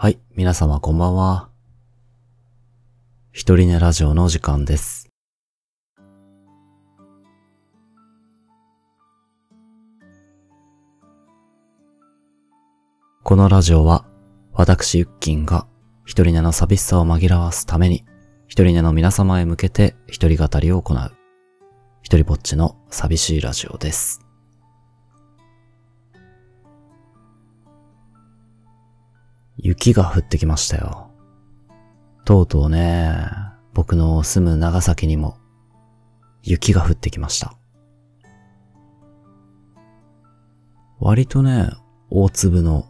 はい、皆様こんばんは。ひとりねラジオの時間です。このラジオは、私ゆっきんがひとりねの寂しさを紛らわすために、ひとりねの皆様へ向けてひとり語りを行う、ひとりぼっちの寂しいラジオです。雪が降ってきましたよ。とうとうね、僕の住む長崎にも雪が降ってきました。割とね、大粒の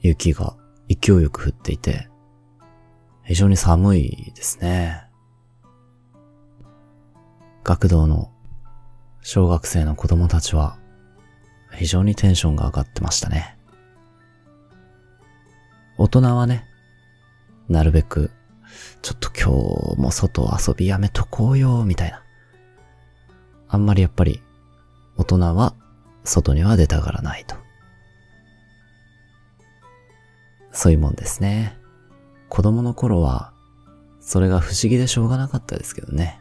雪が勢いよく降っていて、非常に寒いですね。学童の小学生の子供たちは非常にテンションが上がってましたね。大人はね、なるべく、ちょっと今日も外遊びやめとこうよ、みたいな。あんまりやっぱり、大人は外には出たがらないと。そういうもんですね。子供の頃は、それが不思議でしょうがなかったですけどね。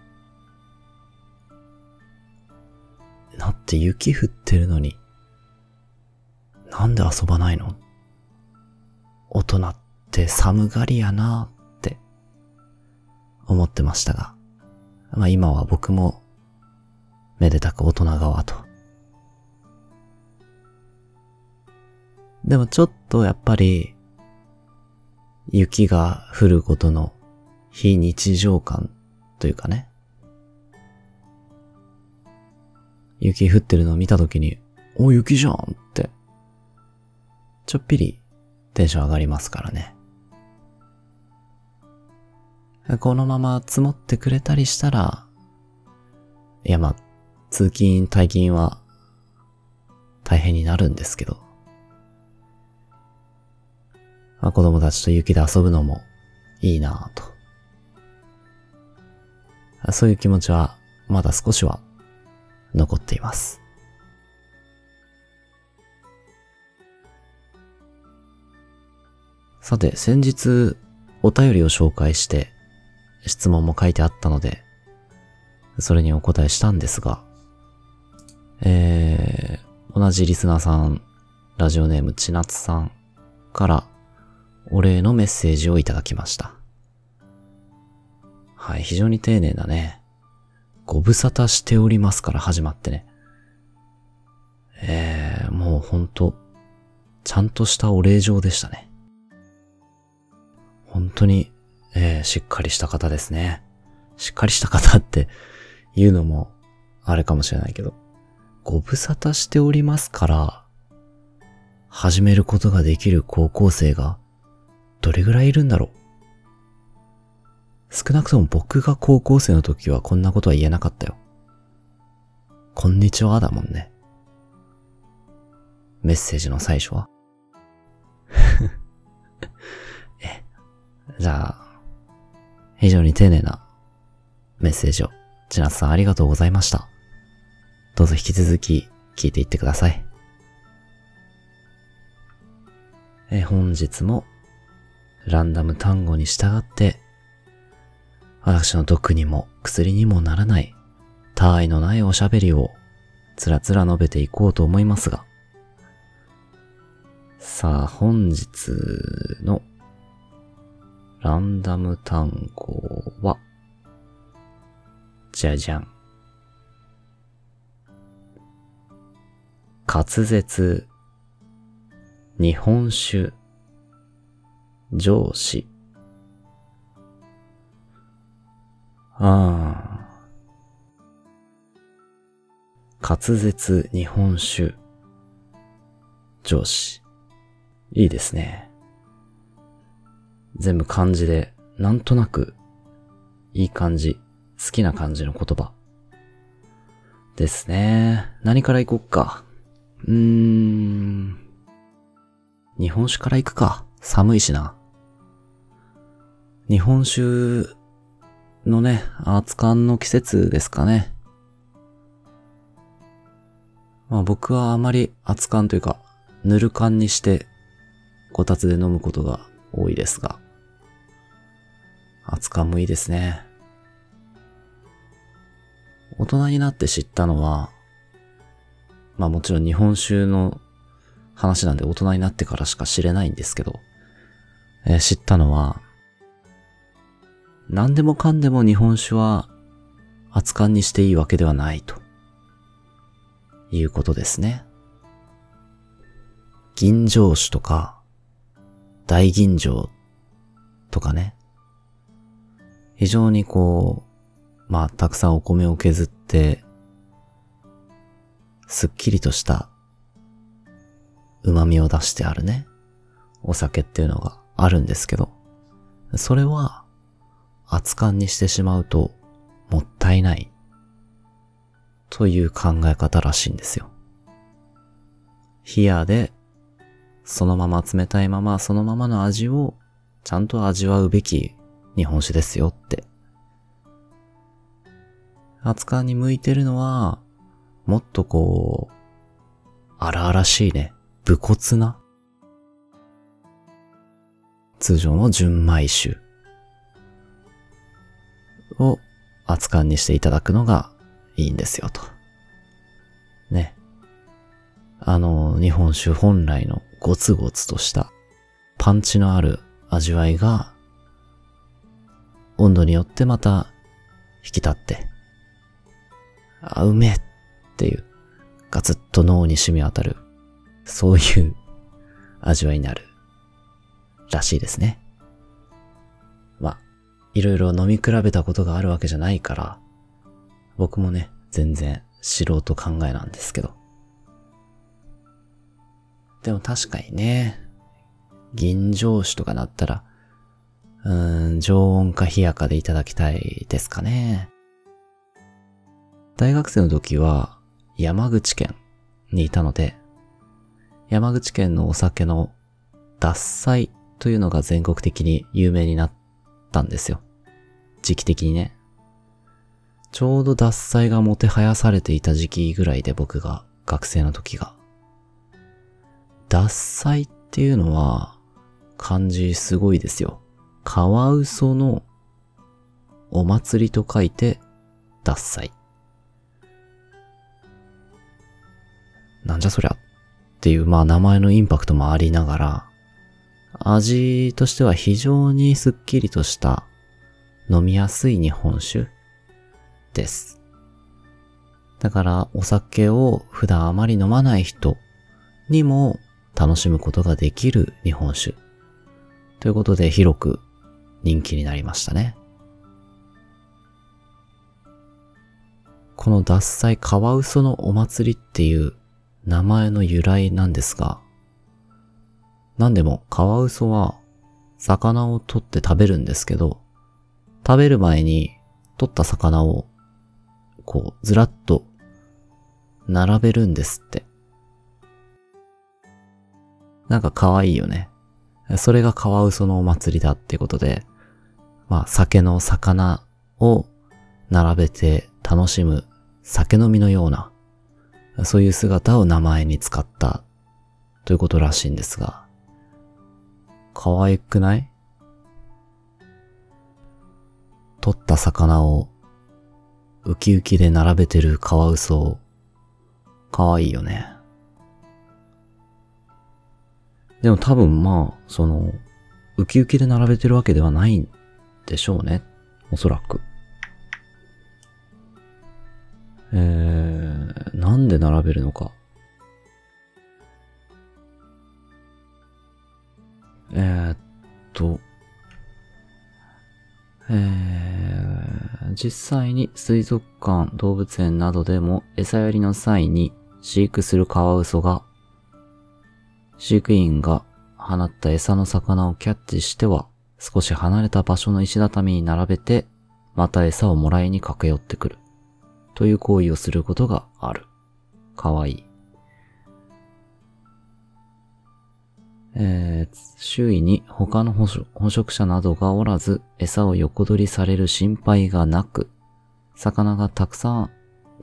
だって雪降ってるのに、なんで遊ばないの？大人って寒がりやなって思ってましたが、まあ今は僕もめでたく大人側と。でもちょっとやっぱり雪が降ることの非日常感というかね、雪降ってるのを見たときに、お、雪じゃんってちょっぴりテンション上がりますからね。このまま積もってくれたりしたら、いやまあ、通勤退勤は大変になるんですけど、まあ、子供たちと雪で遊ぶのもいいなぁと。そういう気持ちはまだ少しは残っています。さて、先日お便りを紹介して質問も書いてあったので、それにお答えしたんですが、同じリスナーさん、ラジオネームちなつさんからお礼のメッセージをいただきました。はい、非常に丁寧だね。ご無沙汰しておりますから始まってね。もうほんと、ちゃんとしたお礼状でしたね。本当に、しっかりした方ですね。しっかりした方って言うのもあれかもしれないけど、ご無沙汰しておりますから始めることができる高校生がどれぐらいいるんだろう。少なくとも僕が高校生の時はこんなことは言えなかったよ。こんにちはだもんね。メッセージの最初は。じゃあ、非常に丁寧なメッセージを、ちなつさんありがとうございました。どうぞ引き続き聞いていってください。本日もランダム単語に従って、私の毒にも薬にもならない、他愛のないおしゃべりをつらつら述べていこうと思いますが、さあ本日のランダム単語は、じゃじゃん。滑舌、日本酒、上司。滑舌、日本酒、上司。いいですね。全部漢字で、なんとなく、いい感じ、好きな感じの言葉。ですね。何から行こっか。日本酒から行くか。寒いしな。日本酒のね、熱燗の季節ですかね。まあ僕はあまり熱燗というか、ぬる燗にして、こたつで飲むことが、多いですが。熱燗もいいですね。大人になって知ったのは、まあもちろん日本酒の話なんで大人になってからしか知れないんですけど、知ったのは、何でもかんでも日本酒は熱燗にしていいわけではないということですね。吟醸酒とか大吟醸とかね、非常にまあたくさんお米を削ってすっきりとした旨味を出してあるね、お酒っていうのがあるんですけど、それは熱燗にしてしまうともったいないという考え方らしいんですよ。冷やでそのまま、冷たいまま、そのままの味をちゃんと味わうべき日本酒ですよって。熱燗に向いてるのは、もっと荒々しいね、武骨な、通常の純米酒を熱燗にしていただくのがいいんですよと。ね。日本酒本来のゴツゴツとしたパンチのある味わいが、温度によってまた引き立って、あ、うめえっていう、ガツッと脳に染み渡る、そういう味わいになるらしいですね。まあ、いろいろ飲み比べたことがあるわけじゃないから、僕もね、全然素人考えなんですけど。でも確かにね、吟醸酒とかなったら、常温か冷やかでいただきたいですかね。大学生の時は山口県にいたので、山口県のお酒の獺祭というのが全国的に有名になったんですよ。時期的にね。ちょうど獺祭がもてはやされていた時期ぐらいで、僕が学生の時が。獺祭っていうのは漢字すごいですよ。カワウソのお祭りと書いて獺祭。なんじゃそりゃっていう、まあ名前のインパクトもありながら、味としては非常にすっきりとした飲みやすい日本酒です。だからお酒を普段あまり飲まない人にも楽しむことができる日本酒ということで、広く人気になりましたね。この獺祭カワウソのお祭りっていう名前の由来なんですが、なんでもカワウソは魚を取って食べるんですけど、食べる前に取った魚をずらっと並べるんですって。なんか可愛いよね。それがカワウソのお祭りだってことで、まあ酒の魚を並べて楽しむ酒飲みのような、そういう姿を名前に使ったということらしいんですが、可愛くない？取った魚をウキウキで並べてるカワウソ、可愛いよね。でも多分まあ、ウキウキで並べてるわけではないんでしょうね。おそらく。なんで並べるのか。実際に水族館、動物園などでも餌やりの際に飼育するカワウソが、飼育員が放った餌の魚をキャッチしては、少し離れた場所の石畳に並べて、また餌をもらいに駆け寄ってくるという行為をすることがある。かわいい。周囲に他の捕食者などがおらず、餌を横取りされる心配がなく、魚がたくさん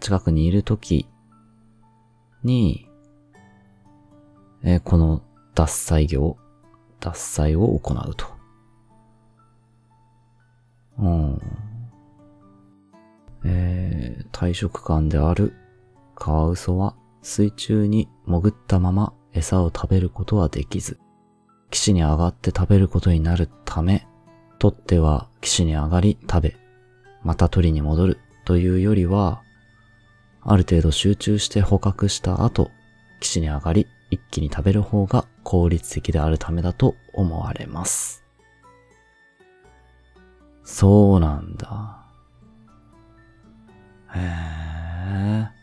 近くにいるときに、この獺祭業獺祭を行うと。大食漢であるカワウソは水中に潜ったまま餌を食べることはできず、岸に上がって食べることになるため、取っては岸に上がり食べ、また取りに戻るというよりは、ある程度集中して捕獲した後、岸に上がり一気に食べる方が効率的であるためだと思われます。そうなんだ。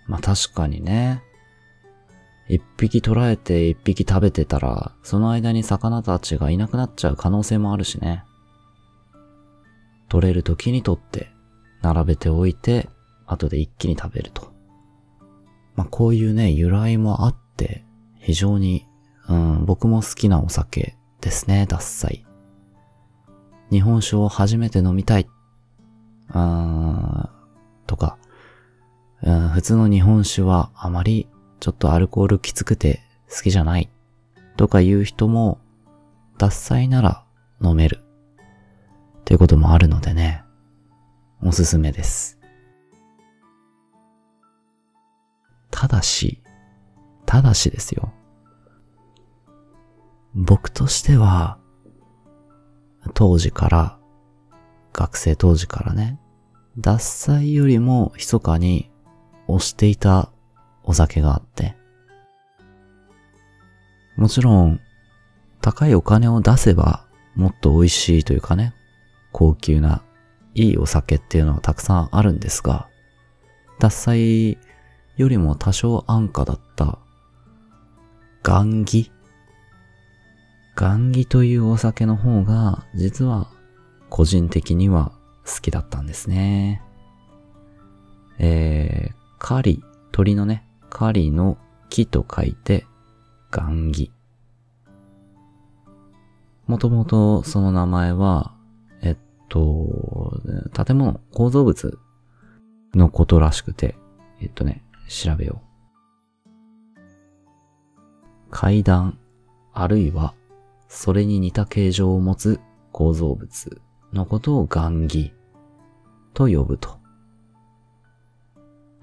まあ確かにね。一匹捕らえて一匹食べてたら、その間に魚たちがいなくなっちゃう可能性もあるしね。取れる時に取って、並べておいて、後で一気に食べると。まあこういうね、由来もあって、非常に、僕も好きなお酒ですね、獺祭。日本酒を初めて飲みたい。とか、普通の日本酒はあまりちょっとアルコールきつくて好きじゃないとかいう人も獺祭なら飲めるっていうこともあるのでね、おすすめです。ただしですよ、僕としては学生当時からね、獺祭よりも密かに推していたお酒があって。もちろん、高いお金を出せばもっと美味しいというかね、高級ないいお酒っていうのはたくさんあるんですが、獺祭よりも多少安価だった、雁木というお酒の方が、実は個人的には好きだったんですね。鳥のね、狩りの木と書いて、雁木。もともとその名前は、建物、構造物のことらしくて、調べよう。階段、あるいは、それに似た形状を持つ構造物のことを雁木と呼ぶと。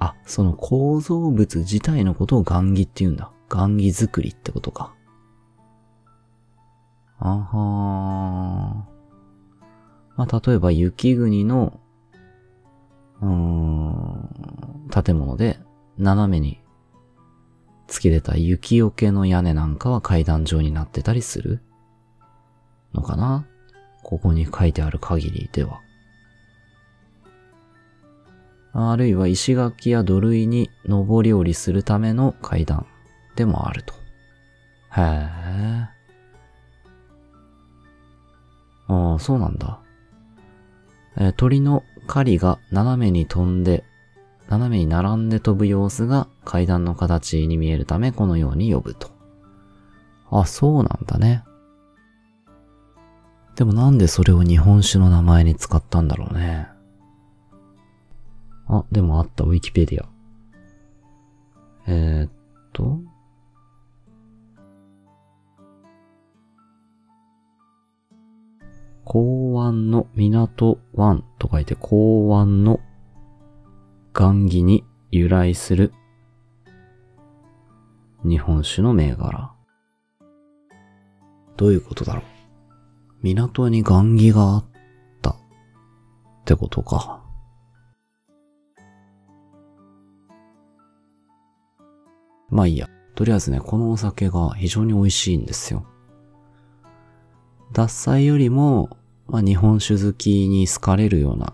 あ、その構造物自体のことを雁木って言うんだ。雁木作りってことか。あはー。まあ、例えば雪国の、建物で斜めに突き出た雪よけの屋根なんかは階段状になってたりするのかな。ここに書いてある限りでは。あるいは石垣や土塁に上り下りするための階段でもあると。へえ。ああ、そうなんだ。鳥の狩りが斜めに並んで飛ぶ様子が階段の形に見えるためこのように呼ぶと。あ、そうなんだね。でもなんでそれを日本酒の名前に使ったんだろうね。あ、でもあった、ウィキペディア。港湾の港湾と書いて港湾の雁木に由来する日本酒の銘柄。どういうことだろう。港に雁木があったってことか。まあいいや。とりあえずね、このお酒が非常に美味しいんですよ。獺祭よりも、日本酒好きに好かれるような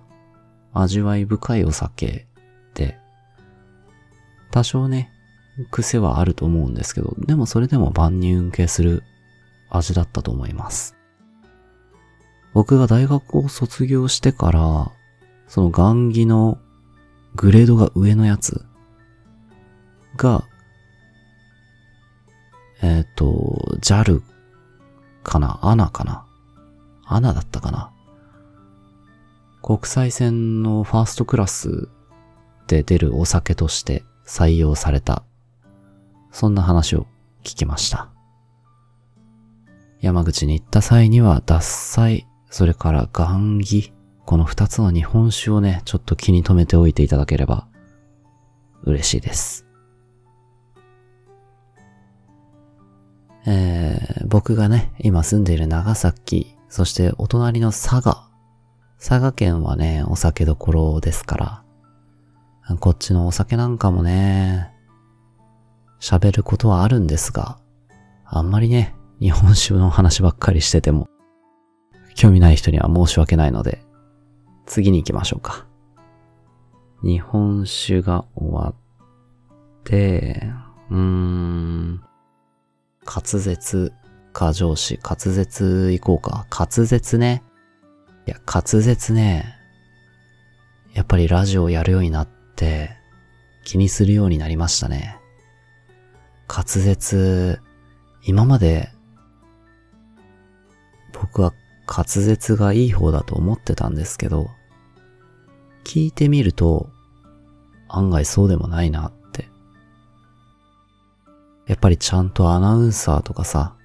味わい深いお酒で、多少ね、癖はあると思うんですけど、でもそれでも万人受けする味だったと思います。僕が大学を卒業してから、その雁木のグレードが上のやつが、JAL かな ?ANA かな ?ANA だったかな。国際線のファーストクラスで出るお酒として採用された。そんな話を聞きました。山口に行った際には獺祭、それから雁木、この2つの日本酒をね、ちょっと気に留めておいていただければ嬉しいです。僕がね、今住んでいる長崎、そしてお隣の佐賀。佐賀県はね、お酒どころですから、こっちのお酒なんかもね、喋ることはあるんですが、あんまりね、日本酒の話ばっかりしてても、興味ない人には申し訳ないので、次に行きましょうか。日本酒が終わって、滑舌、過剰詞、滑舌行こうか。滑舌ね。いや、滑舌ね。やっぱりラジオをやるようになって、気にするようになりましたね。滑舌、今まで、僕は滑舌がいい方だと思ってたんですけど、聞いてみると、案外そうでもないなって。やっぱりちゃんとアナウンサーとかさ、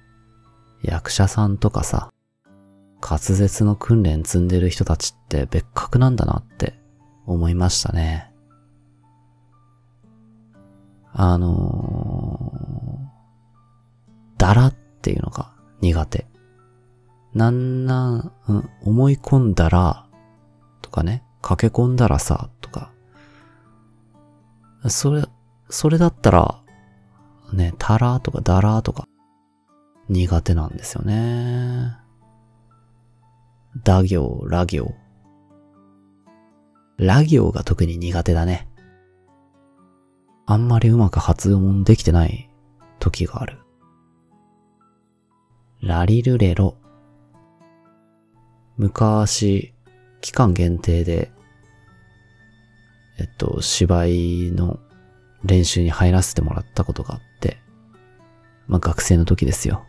役者さんとかさ、滑舌の訓練積んでる人たちって別格なんだなって思いましたね。だらっていうのが苦手。思い込んだら、とかね、駆け込んだらさ、とか。それだったら、ね、たらとかだらとか、苦手なんですよね。だ行、ら行。ら行が特に苦手だね。あんまりうまく発音できてない時がある。ラリルレロ。昔、期間限定で、芝居の練習に入らせてもらったことがあって、まあ、学生の時ですよ。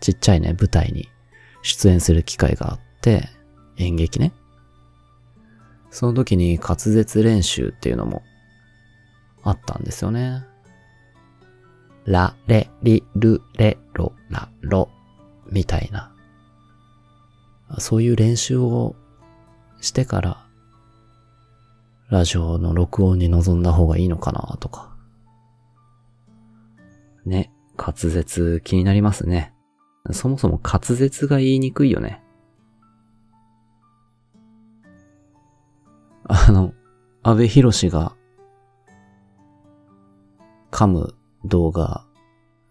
ちっちゃいね、舞台に出演する機会があって、演劇ね。その時に滑舌練習っていうのもあったんですよね。ラ、レ、リ、ル、レ、ロ、ラ、ロ、みたいな。そういう練習をしてから、ラジオの録音に臨んだ方がいいのかなとか。ね、滑舌気になりますね。そもそも滑舌が言いにくいよね。安部寛が噛む動画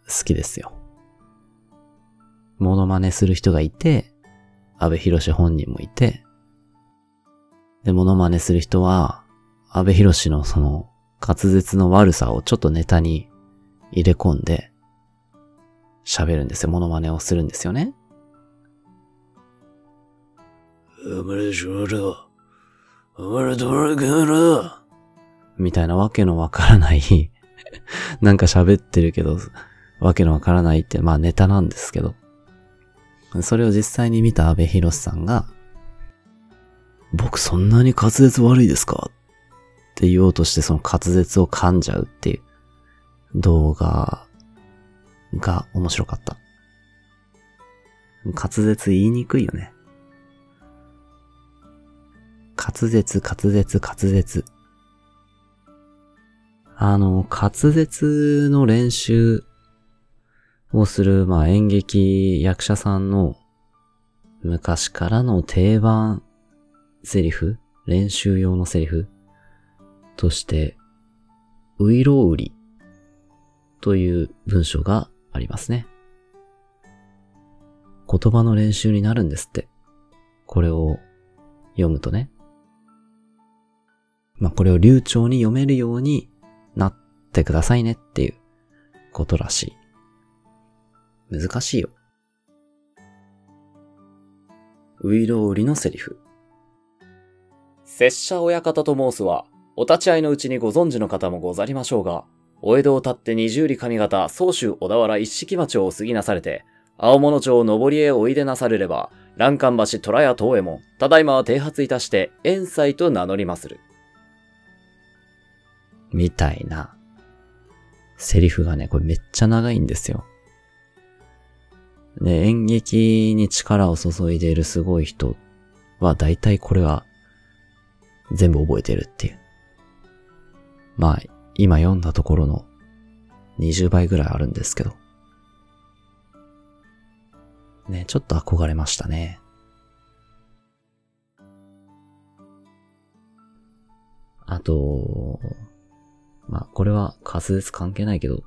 好きですよ。モノマネする人がいて、安部寛本人もいて、で、モノマネする人は、安部寛のその滑舌の悪さをちょっとネタに入れ込んで喋るんですよ。モノマネをするんですよね。みたいなわけのわからない、なんか喋ってるけど、わけのわからないって、まあネタなんですけど、それを実際に見た安部寛さんが、僕そんなに滑舌悪いですかって言おうとしてその滑舌を噛んじゃうっていう動画が面白かった。滑舌言いにくいよね。滑舌。滑舌の練習をする、まあ演劇役者さんの昔からの定番セリフ、練習用のセリフとして、ういろうりという文章がありますね。言葉の練習になるんですって。これを読むとね。まあ、これを流暢に読めるようになってくださいねっていうことらしい。難しいよ。ういろうりのセリフ。拙者親方と申すは、お立ち会いのうちにご存知の方もござりましょうが、お江戸を立って二十里上方、総州小田原一色町を過ぎなされて、青物町上りへおいでなされれば、欄干橋虎屋藤右衛門、ただいまは剃髪いたして、円斎と名乗りまする。みたいな、セリフがね、これめっちゃ長いんですよ。で、演劇に力を注いでいるすごい人は大体これは全部覚えてるっていう。まあ、今読んだところの20倍ぐらいあるんですけど。ね、ちょっと憧れましたね。あと、まあ、これは滑舌関係ないけど、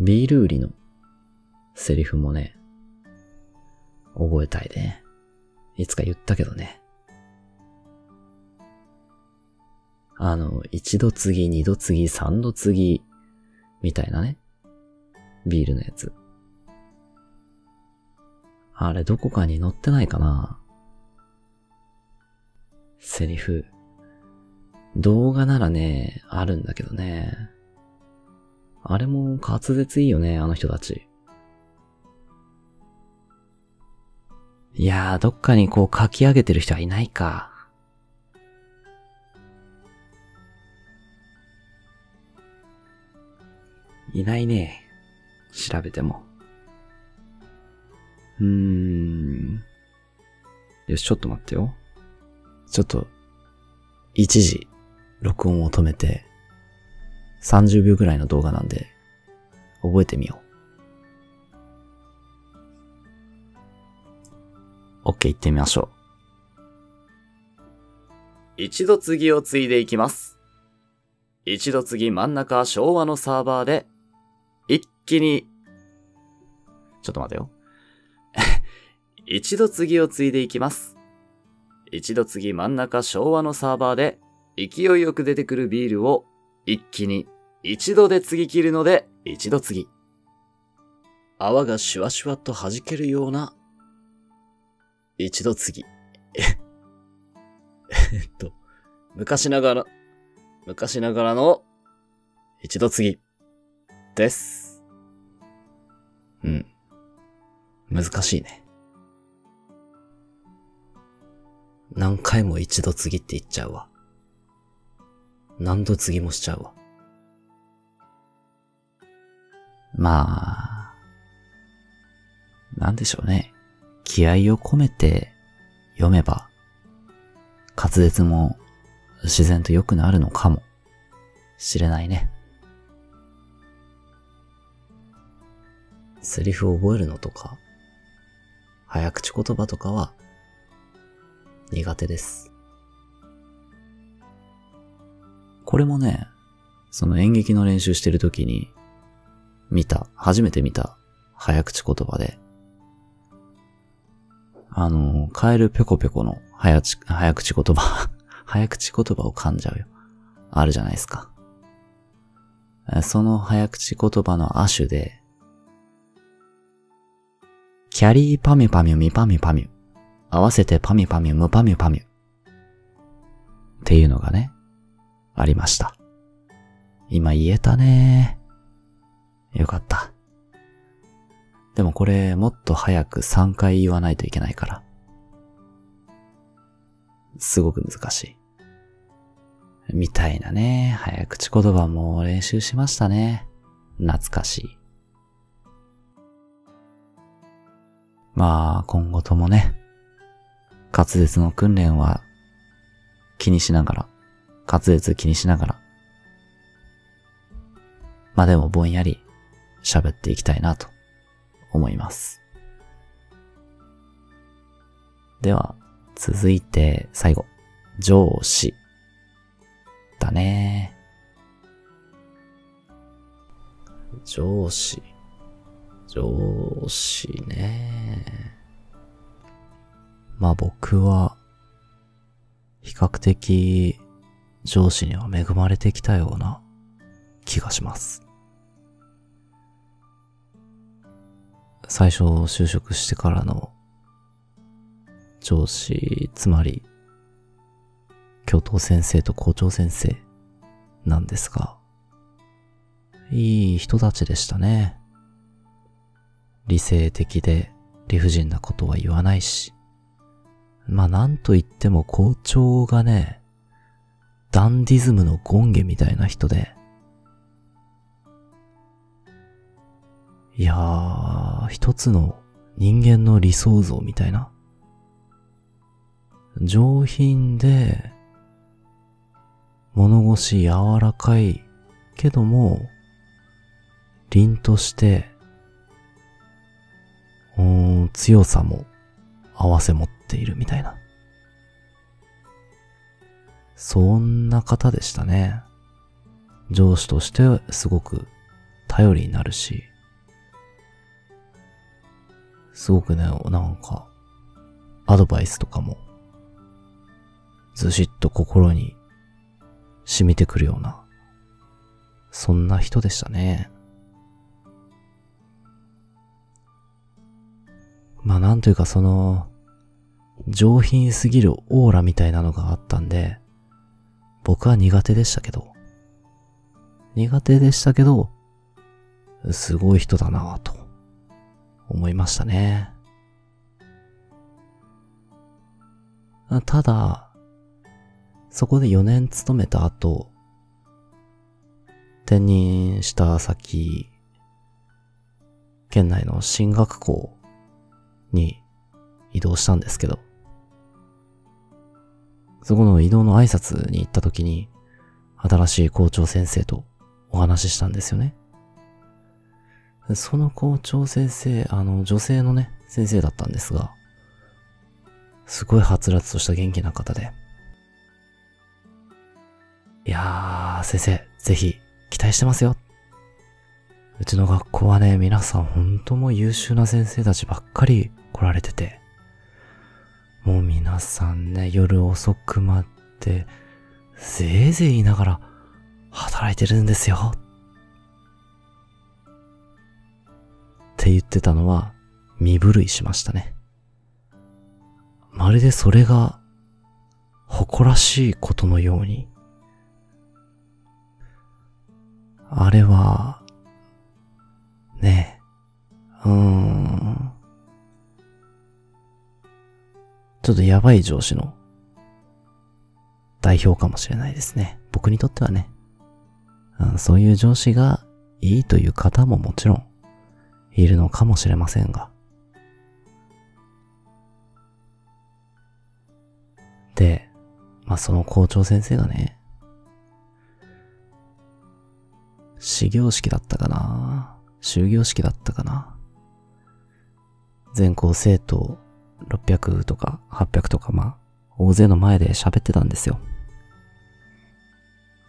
ビール売りのセリフもね、覚えたいね。いつか言ったけどね。一度継ぎ、二度継ぎ、三度継ぎ、みたいなね。ビールのやつ。あれ、どこかに載ってないかな？セリフ。動画ならね、あるんだけどね。あれも滑舌いいよね、あの人たち。いやー、どっかにこう書き上げてる人はいないか。いないね。調べても。よし、ちょっと待ってよ。ちょっと、一時、録音を止めて、30秒ぐらいの動画なんで、覚えてみよう。OK、行ってみましょう。一度継ぎを継いでいきます。一度継ぎ真ん中昭和のサーバーで、一気に、ちょっと待てよ。一度継ぎを継いでいきます。一度継ぎ真ん中昭和のサーバーで、勢いよく出てくるビールを一気に一度で継ぎ切るので、一度継ぎ。泡がシュワシュワっと弾けるような、一度継ぎ。昔ながらの、一度継ぎ。です。うん。難しいね。何回も一度継ぎって言っちゃうわ。何度継ぎもしちゃうわ。まあ、なんでしょうね。気合を込めて読めば、滑舌も自然と良くなるのかもしれないね。セリフを覚えるのとか、早口言葉とかは苦手です。これもね、その演劇の練習してる時に初めて見た早口言葉で、カエルペコペコの早口言葉、早口言葉を噛んじゃうよ。あるじゃないですか。その早口言葉の亜種で、キャリーパミュパミュミパミュパミュ。合わせてパミュパミュムパミュパミュ。っていうのがね、ありました。今言えたね。よかった。でもこれもっと早く3回言わないといけないから。すごく難しい。みたいなね。早口言葉も練習しましたね。懐かしい。まあ、今後ともね、滑舌の訓練は滑舌気にしながら。まあでもぼんやり喋っていきたいなと思います。では、続いて最後。上司。だね。上司ね。まあ僕は、比較的上司には恵まれてきたような気がします。最初就職してからの上司、つまり教頭先生と校長先生なんですが、いい人たちでしたね。理性的で理不尽なことは言わないし、まあなんと言っても校長がね、ダンディズムの権化みたいな人で、いやー、一つの人間の理想像みたいな。上品で、物腰柔らかいけども、凛として、強さも合わせ持っているみたいな。そんな方でしたね。上司としてすごく頼りになるし、すごくね、なんか、アドバイスとかも、ずしっと心に染みてくるような、そんな人でしたね。まあなんというかその、上品すぎるオーラみたいなのがあったんで、僕は苦手でしたけど、すごい人だなぁと。思いましたね。ただ、そこで4年勤めた後、転任した先、県内の進学校に移動したんですけど、そこの移動の挨拶に行った時に、新しい校長先生とお話ししたんですよね。その校長先生、女性のね、先生だったんですが、すごいはつらつとした元気な方で。いやー、先生、ぜひ、期待してますよ。うちの学校はね、皆さん本当もう優秀な先生たちばっかり来られてて、もう皆さんね、夜遅くまで、ぜいぜい言いながら、働いてるんですよ。って言ってたのは身震いしましたね。まるでそれが誇らしいことのように、あれはねえ、ちょっとやばい上司の代表かもしれないですね。僕にとってはね、そういう上司がいいという方ももちろんいるのかもしれませんが。で、まあ、その校長先生がね、終業式だったかな。全校生徒600とか800とか、まあ、大勢の前で喋ってたんですよ。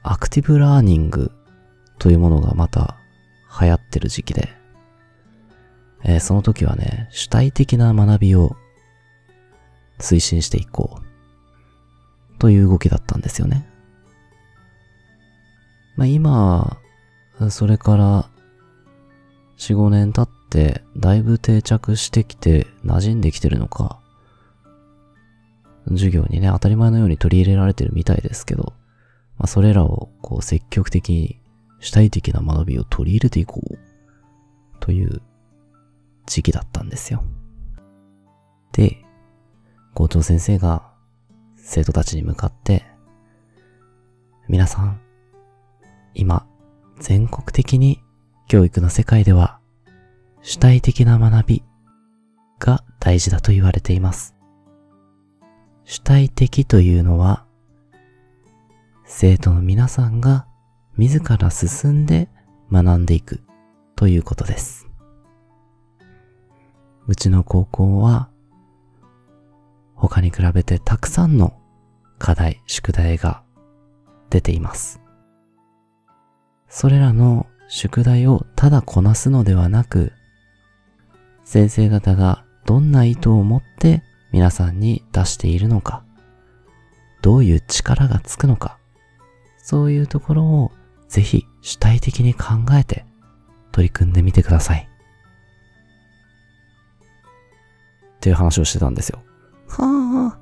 アクティブラーニングというものがまた流行ってる時期で、その時はね、主体的な学びを推進していこうという動きだったんですよね。まあ今、それから4、5年経ってだいぶ定着してきて馴染んできてるのか、授業にね、当たり前のように取り入れられてるみたいですけど、まあそれらをこう積極的に主体的な学びを取り入れていこうという時期だったんですよ。で、校長先生が生徒たちに向かって、皆さん、今、全国的に教育の世界では、主体的な学びが大事だと言われています。主体的というのは、生徒の皆さんが自ら進んで学んでいくということです。うちの高校は他に比べてたくさんの課題、宿題が出ています。それらの宿題をただこなすのではなく、先生方がどんな意図を持って皆さんに出しているのか、どういう力がつくのか、そういうところをぜひ主体的に考えて取り組んでみてください。っていう話をしてたんですよ。は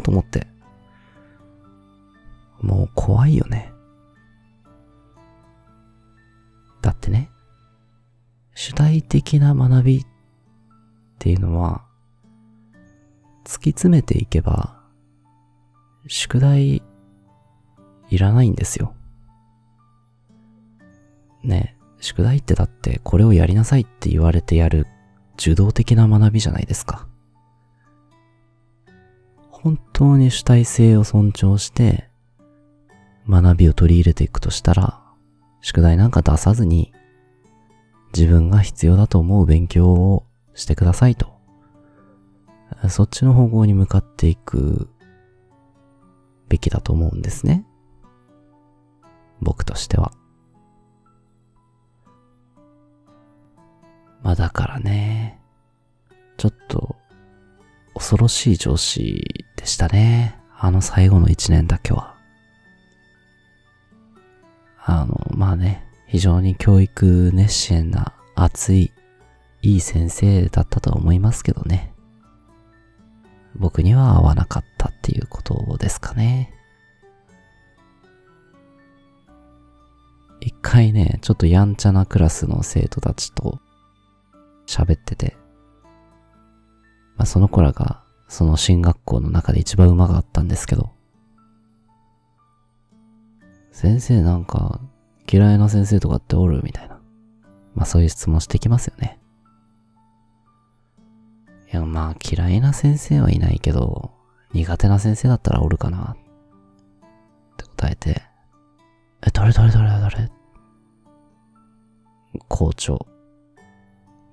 ぁと思って。もう怖いよね。だってね、主体的な学びっていうのは、突き詰めていけば、宿題いらないんですよ。ね、宿題ってだってこれをやりなさいって言われてやる受動的な学びじゃないですか。本当に主体性を尊重して学びを取り入れていくとしたら、宿題なんか出さずに自分が必要だと思う勉強をしてくださいと、そっちの方向に向かっていくべきだと思うんですね。僕としては。まあだからね、ちょっと恐ろしい上司でしたね。あの最後の一年だけは。まあね、非常に教育熱心な熱い、いい先生だったとは思いますけどね。僕には合わなかったっていうことですかね。一回ね、ちょっとやんちゃなクラスの生徒たちと喋ってて、まあ、その子らがその進学校の中で一番うまかったんですけど、先生なんか嫌いな先生とかっておるみたいな。まあそういう質問してきますよね。いやまあ嫌いな先生はいないけど、苦手な先生だったらおるかなって答えて、誰校長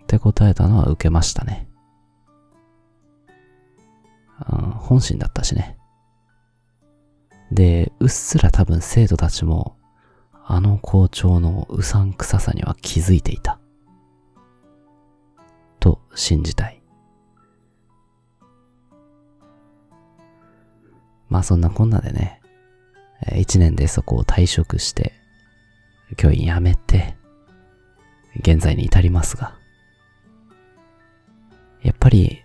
って答えたのは受けましたね。本心だったしね。で、うっすら多分生徒たちも、あの校長のうさんくささには気づいていた。と信じたい。まあそんなこんなでね、一年でそこを退職して、教員辞めて、現在に至りますが、やっぱり、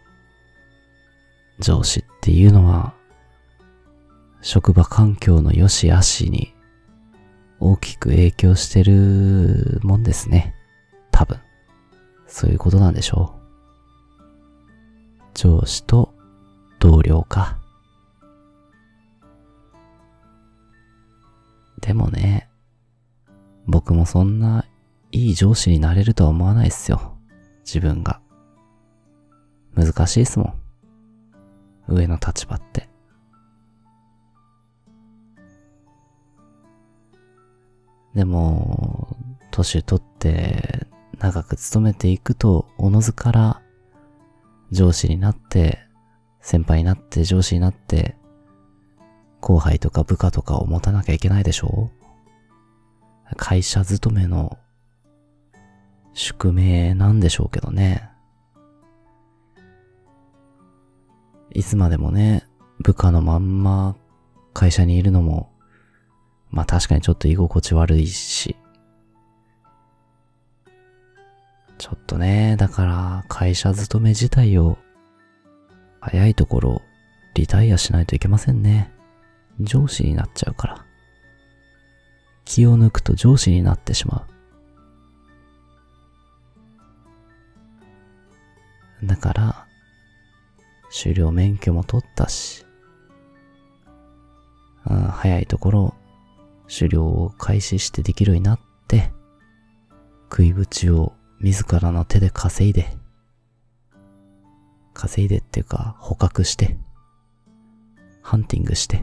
上司っていうのは、職場環境の良し悪しに大きく影響してるもんですね。多分。そういうことなんでしょう。上司と同僚か。でもね、僕もそんないい上司になれるとは思わないっすよ。自分が。難しいっすもん。上の立場って。でも、年取って長く勤めていくと、おのずから上司になって、先輩になって、上司になって、後輩とか部下とかを持たなきゃいけないでしょう？会社勤めの宿命なんでしょうけどね。いつまでもね、部下のまんま会社にいるのも、まあ確かにちょっと居心地悪いし。ちょっとね、だから会社勤め自体を早いところリタイアしないといけませんね。上司になっちゃうから。気を抜くと上司になってしまう。だから、修了免許も取ったし、早いところ狩猟を開始してできるようになって、食い口を自らの手で稼いでっていうか捕獲して、ハンティングして、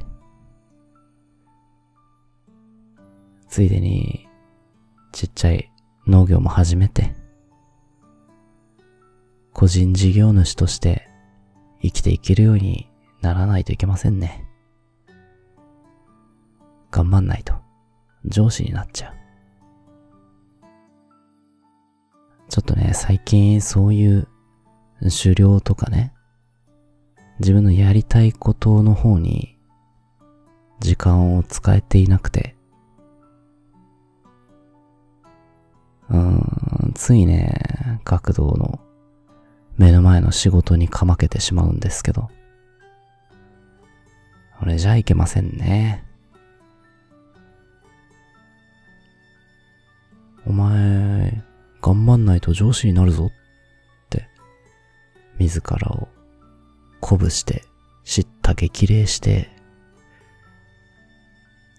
ついでにちっちゃい農業も始めて、個人事業主として生きていけるようにならないといけませんね。頑張んないと上司になっちゃう。ちょっとね、最近そういう狩猟とかね、自分のやりたいことの方に時間を使えていなくて、ついね、学童の目の前の仕事にかまけてしまうんですけど、これじゃいけませんね。お前、頑張んないと上司になるぞって、自らを鼓舞して、叱咤激励して、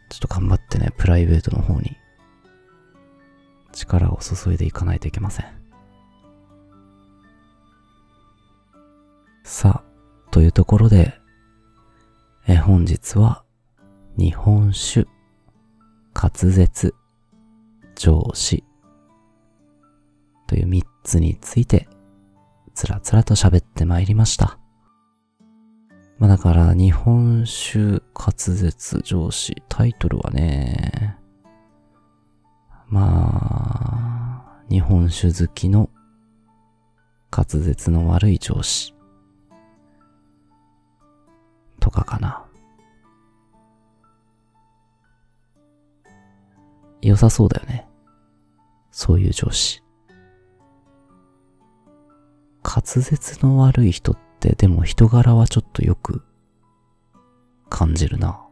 ちょっと頑張ってね、プライベートの方に、力を注いでいかないといけません。さあ、というところで、本日は日本酒、滑舌、上司という3つについてつらつらと喋ってまいりました。まあだから日本酒、滑舌、上司、タイトルはね、まあ日本酒好きの滑舌の悪い上司とかかな。良さそうだよね、そういう上司。滑舌の悪い人ってでも人柄はちょっとよく感じるな。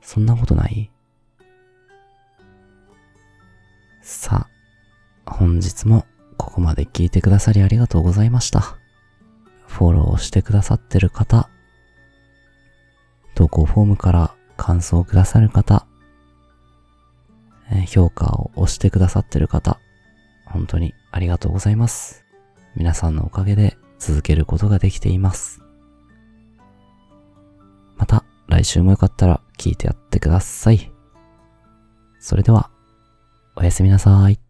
そんなことない？さあ、本日もここまで聞いてくださりありがとうございました。フォローしてくださってる方、投稿フォームから感想をくださる方、評価を押してくださってる方、本当にありがとうございます。皆さんのおかげで続けることができています。また来週もよかったら聞いてやってください。それでは、おやすみなさい。